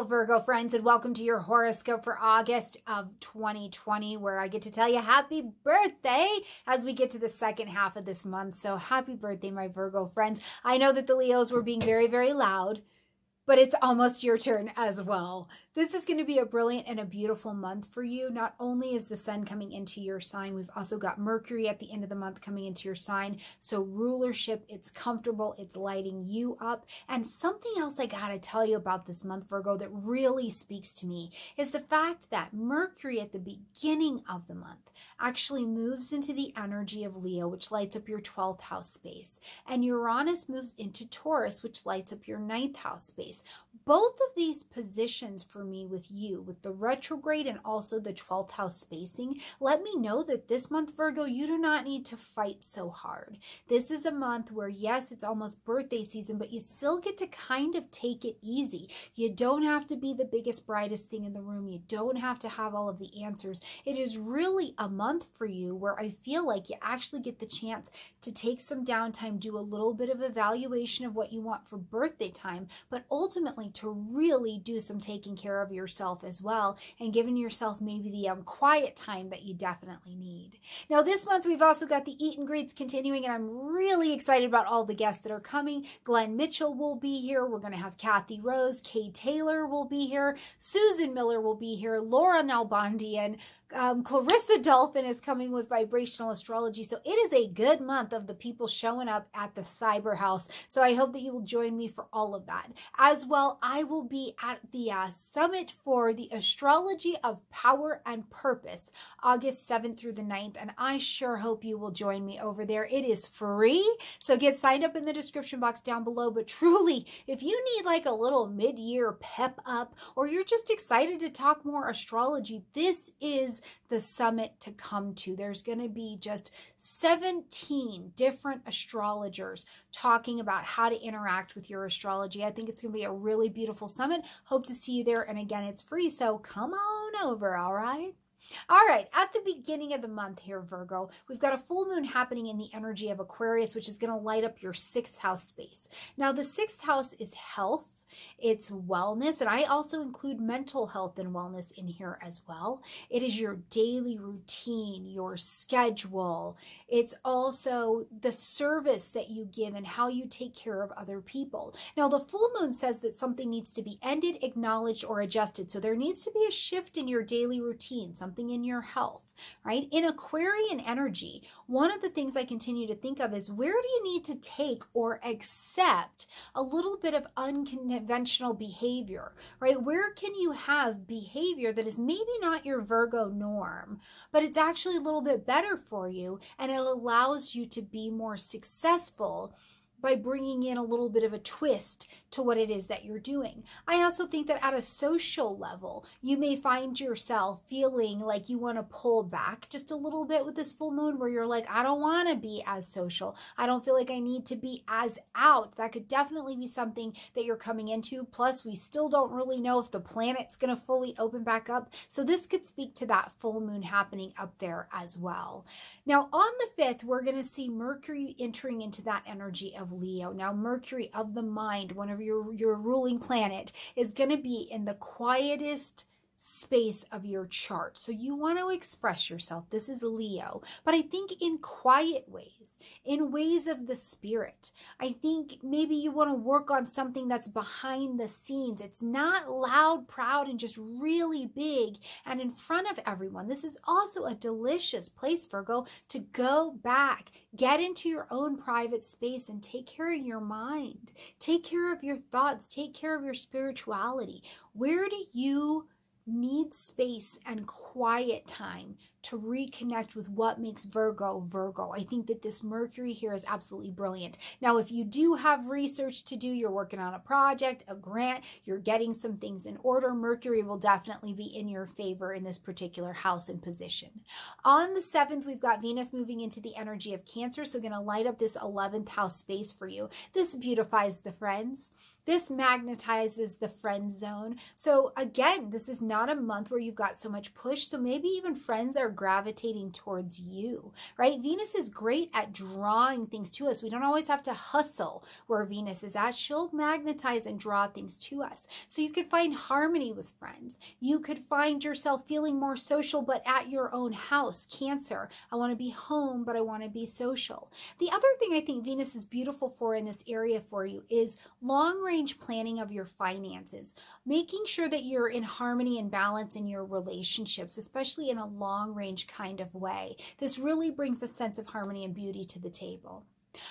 beautiful Virgo friends, and welcome to your horoscope for August of 2020, where I get to tell you happy birthday as we get to the second half of this month. So happy birthday, my Virgo friends. I know that the Leos were being very, very loud, but it's almost your turn as well. This is going to be a brilliant and a beautiful month for you. Not only is the sun coming into your sign, we've also got Mercury at the end of the month coming into your sign. So rulership, it's comfortable, it's lighting you up. And something else I got to tell you about this month, Virgo, that really speaks to me is the fact that Mercury at the beginning of the month actually moves into the energy of Leo, which lights up your 12th house space. And Uranus moves into Taurus, which lights up your 9th house space. Both of these positions for me with you, with the retrograde and also the 12th house spacing, let me know that this month, Virgo, you do not need to fight so hard. This is a month where, yes, it's almost birthday season, but you still get to kind of take it easy. You don't have to be the biggest, brightest thing in the room. You don't have to have all of the answers. It is really a month for you where I feel like you actually get the chance to take some downtime, do a little bit of evaluation of what you want for birthday time, but ultimately to really do some taking care of yourself as well, and giving yourself maybe the quiet time that you definitely need. Now this month we've also got the eat and greets continuing, and I'm really excited about all the guests that are coming. Glenn Mitchell will be here. We're going to have Kathy Rose. Kay Taylor will be here. Susan Miller will be here. Laura Nalbandian. Clarissa Dolphin is coming with vibrational astrology. So it is a good month of the people showing up at the Cyber House. So I hope that you will join me for all of that. As well, I will be at the summit for the Astrology of Power and Purpose, August 7th through the 9th. And I sure hope you will join me over there. It is free. So get signed up in the description box down below. But truly, if you need like a little mid-year pep up, or you're just excited to talk more astrology, this is the summit to come to. There's going to be just 17 different astrologers talking about how to interact with your astrology. I think it's going to be a really beautiful summit. Hope to see you there. And again, it's free. So come on over. All right. All right, at the beginning of the month here, Virgo, we've got a full moon happening in the energy of Aquarius, which is going to light up your 6th house space. Now, the 6th house is health, it's wellness, and I also include mental health and wellness in here as well. It is your daily routine, your schedule. It's also the service that you give and how you take care of other people. Now, the full moon says that something needs to be ended, acknowledged, or adjusted. So there needs to be a shift in your daily routine, something in your health, right? In Aquarian energy, one of the things I continue to think of is, where do you need to take or accept a little bit of unconventional behavior, right? Where can you have behavior that is maybe not your Virgo norm, but it's actually a little bit better for you, and it allows you to be more successful by bringing in a little bit of a twist to what it is that you're doing. I also think that at a social level, you may find yourself feeling like you want to pull back just a little bit with this full moon, where you're like, I don't want to be as social. I don't feel like I need to be as out. That could definitely be something that you're coming into. Plus, we still don't really know if the planet's going to fully open back up. So this could speak to that full moon happening up there as well. Now, on the 5th, we're going to see Mercury entering into that energy of Leo. Now, Mercury of the mind, one of your ruling planet, is going to be in the quietest space of your chart. So you want to express yourself. This is Leo, but I think in quiet ways, in ways of the spirit. I think maybe you want to work on something that's behind the scenes. It's not loud, proud, and just really big and in front of everyone. This is also a delicious place, Virgo, to go back, get into your own private space, and take care of your mind, take care of your thoughts, take care of your spirituality. Where do you need space and quiet time to reconnect with what makes Virgo, Virgo? I think that this Mercury here is absolutely brilliant. Now, if you do have research to do, you're working on a project, a grant, you're getting some things in order, Mercury will definitely be in your favor in this particular house and position. On the 7th, we've got Venus moving into the energy of Cancer, so going to light up this 11th house space for you. This beautifies the friends. This magnetizes the friend zone. So again, this is not a month where you've got so much push. So maybe even friends are are gravitating towards you, right? Venus is great at drawing things to us. We don't always have to hustle where Venus is at. She'll magnetize and draw things to us. So you could find harmony with friends. You could find yourself feeling more social, but at your own house. Cancer, I want to be home, but I want to be social. The other thing I think Venus is beautiful for in this area for you is long-range planning of your finances, making sure that you're in harmony and balance in your relationships, especially in a long-range kind of way. This really brings a sense of harmony and beauty to the table.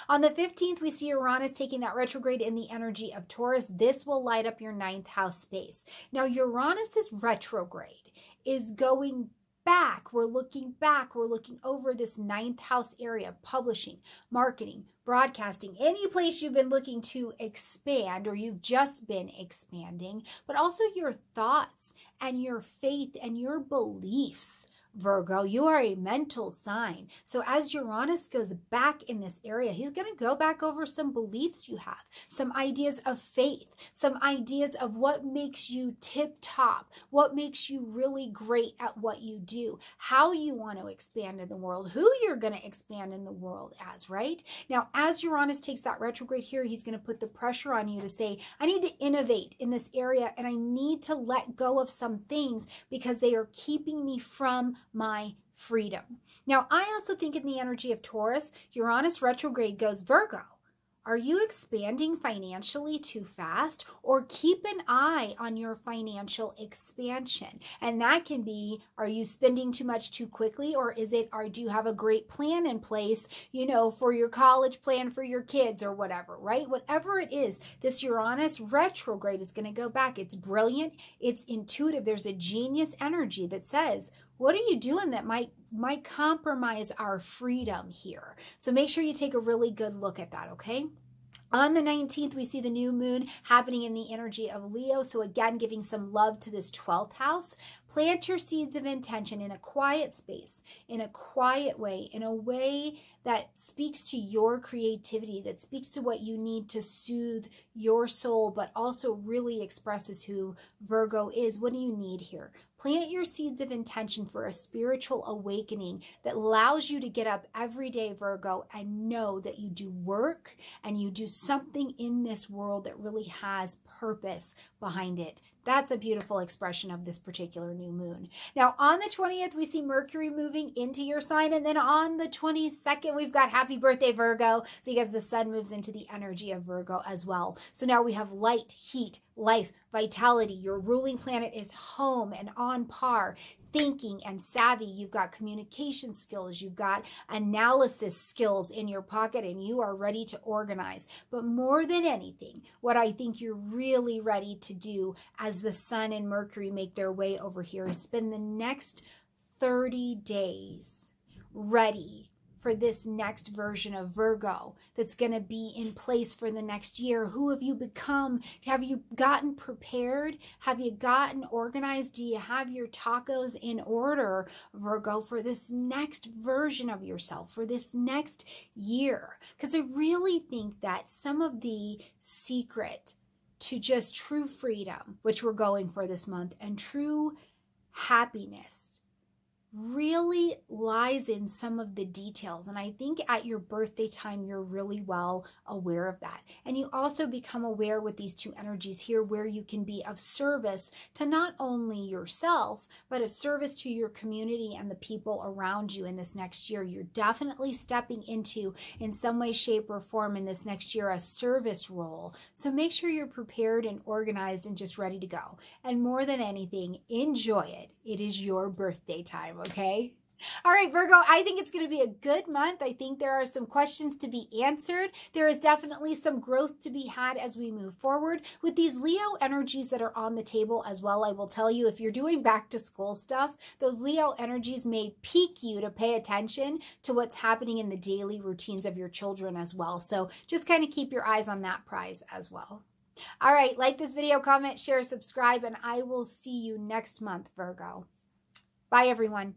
On the 15th, we see Uranus taking that retrograde in the energy of Taurus. This will light up your 9th house space. Now, Uranus's retrograde is going back. We're looking back. We're looking over this 9th house area, publishing, marketing, broadcasting, any place you've been looking to expand or you've just been expanding, but also your thoughts and your faith and your beliefs. Virgo, you are a mental sign. So as Uranus goes back in this area, he's going to go back over some beliefs you have, some ideas of faith, some ideas of what makes you tip top, what makes you really great at what you do, how you want to expand in the world, who you're going to expand in the world as, right? Now, as Uranus takes that retrograde here, he's going to put the pressure on you to say, I need to innovate in this area and I need to let go of some things because they are keeping me from my freedom. Now, I also think in the energy of Taurus, Uranus retrograde goes Virgo. Are you expanding financially too fast? Or keep an eye on your financial expansion. And that can be, are you spending too much too quickly? Or is it, do you have a great plan in place, you know, for your college plan for your kids or whatever, right? Whatever it is, this Uranus retrograde is going to go back. It's brilliant. It's intuitive. There's a genius energy that says, what are you doing that might compromise our freedom here? So make sure you take a really good look at that, okay? On the 19th, we see the new moon happening in the energy of Leo. So again, giving some love to this 12th house. Plant your seeds of intention in a quiet space, in a quiet way, in a way that speaks to your creativity, that speaks to what you need to soothe your soul, but also really expresses who Virgo is. What do you need here? Plant your seeds of intention for a spiritual awakening that allows you to get up every day, Virgo, and know that you do work and you do something in this world that really has purpose behind it. That's a beautiful expression of this particular new moon. Now, on the 20th, we see Mercury moving into your sign. And then on the 22nd, we've got happy birthday, Virgo, because the sun moves into the energy of Virgo as well. So now we have light, heat, life, vitality. Your ruling planet is home and on par. Thinking and savvy. You've got communication skills. You've got analysis skills in your pocket and you are ready to organize. But more than anything, what I think you're really ready to do as the sun and Mercury make their way over here is spend the next 30 days ready for this next version of Virgo that's going to be in place for the next year. Who have you become? Have you gotten prepared? Have you gotten organized? Do you have your tacos in order, Virgo, for this next version of yourself, for this next year? Because I really think that some of the secret to just true freedom, which we're going for this month, and true happiness really lies in some of the details. And I think at your birthday time, you're really well aware of that. And you also become aware with these two energies here where you can be of service to not only yourself, but of service to your community and the people around you in this next year. You're definitely stepping into, in some way, shape, or form in this next year, a service role. So make sure you're prepared and organized and just ready to go. And more than anything, enjoy it. It is your birthday time. Okay. All right, Virgo, I think it's going to be a good month. I think there are some questions to be answered. There is definitely some growth to be had as we move forward with these Leo energies that are on the table as well. I will tell you, if you're doing back to school stuff, those Leo energies may pique you to pay attention to what's happening in the daily routines of your children as well. So just kind of keep your eyes on that prize as well. All right, like this video, comment, share, subscribe, and I will see you next month, Virgo. Bye, everyone.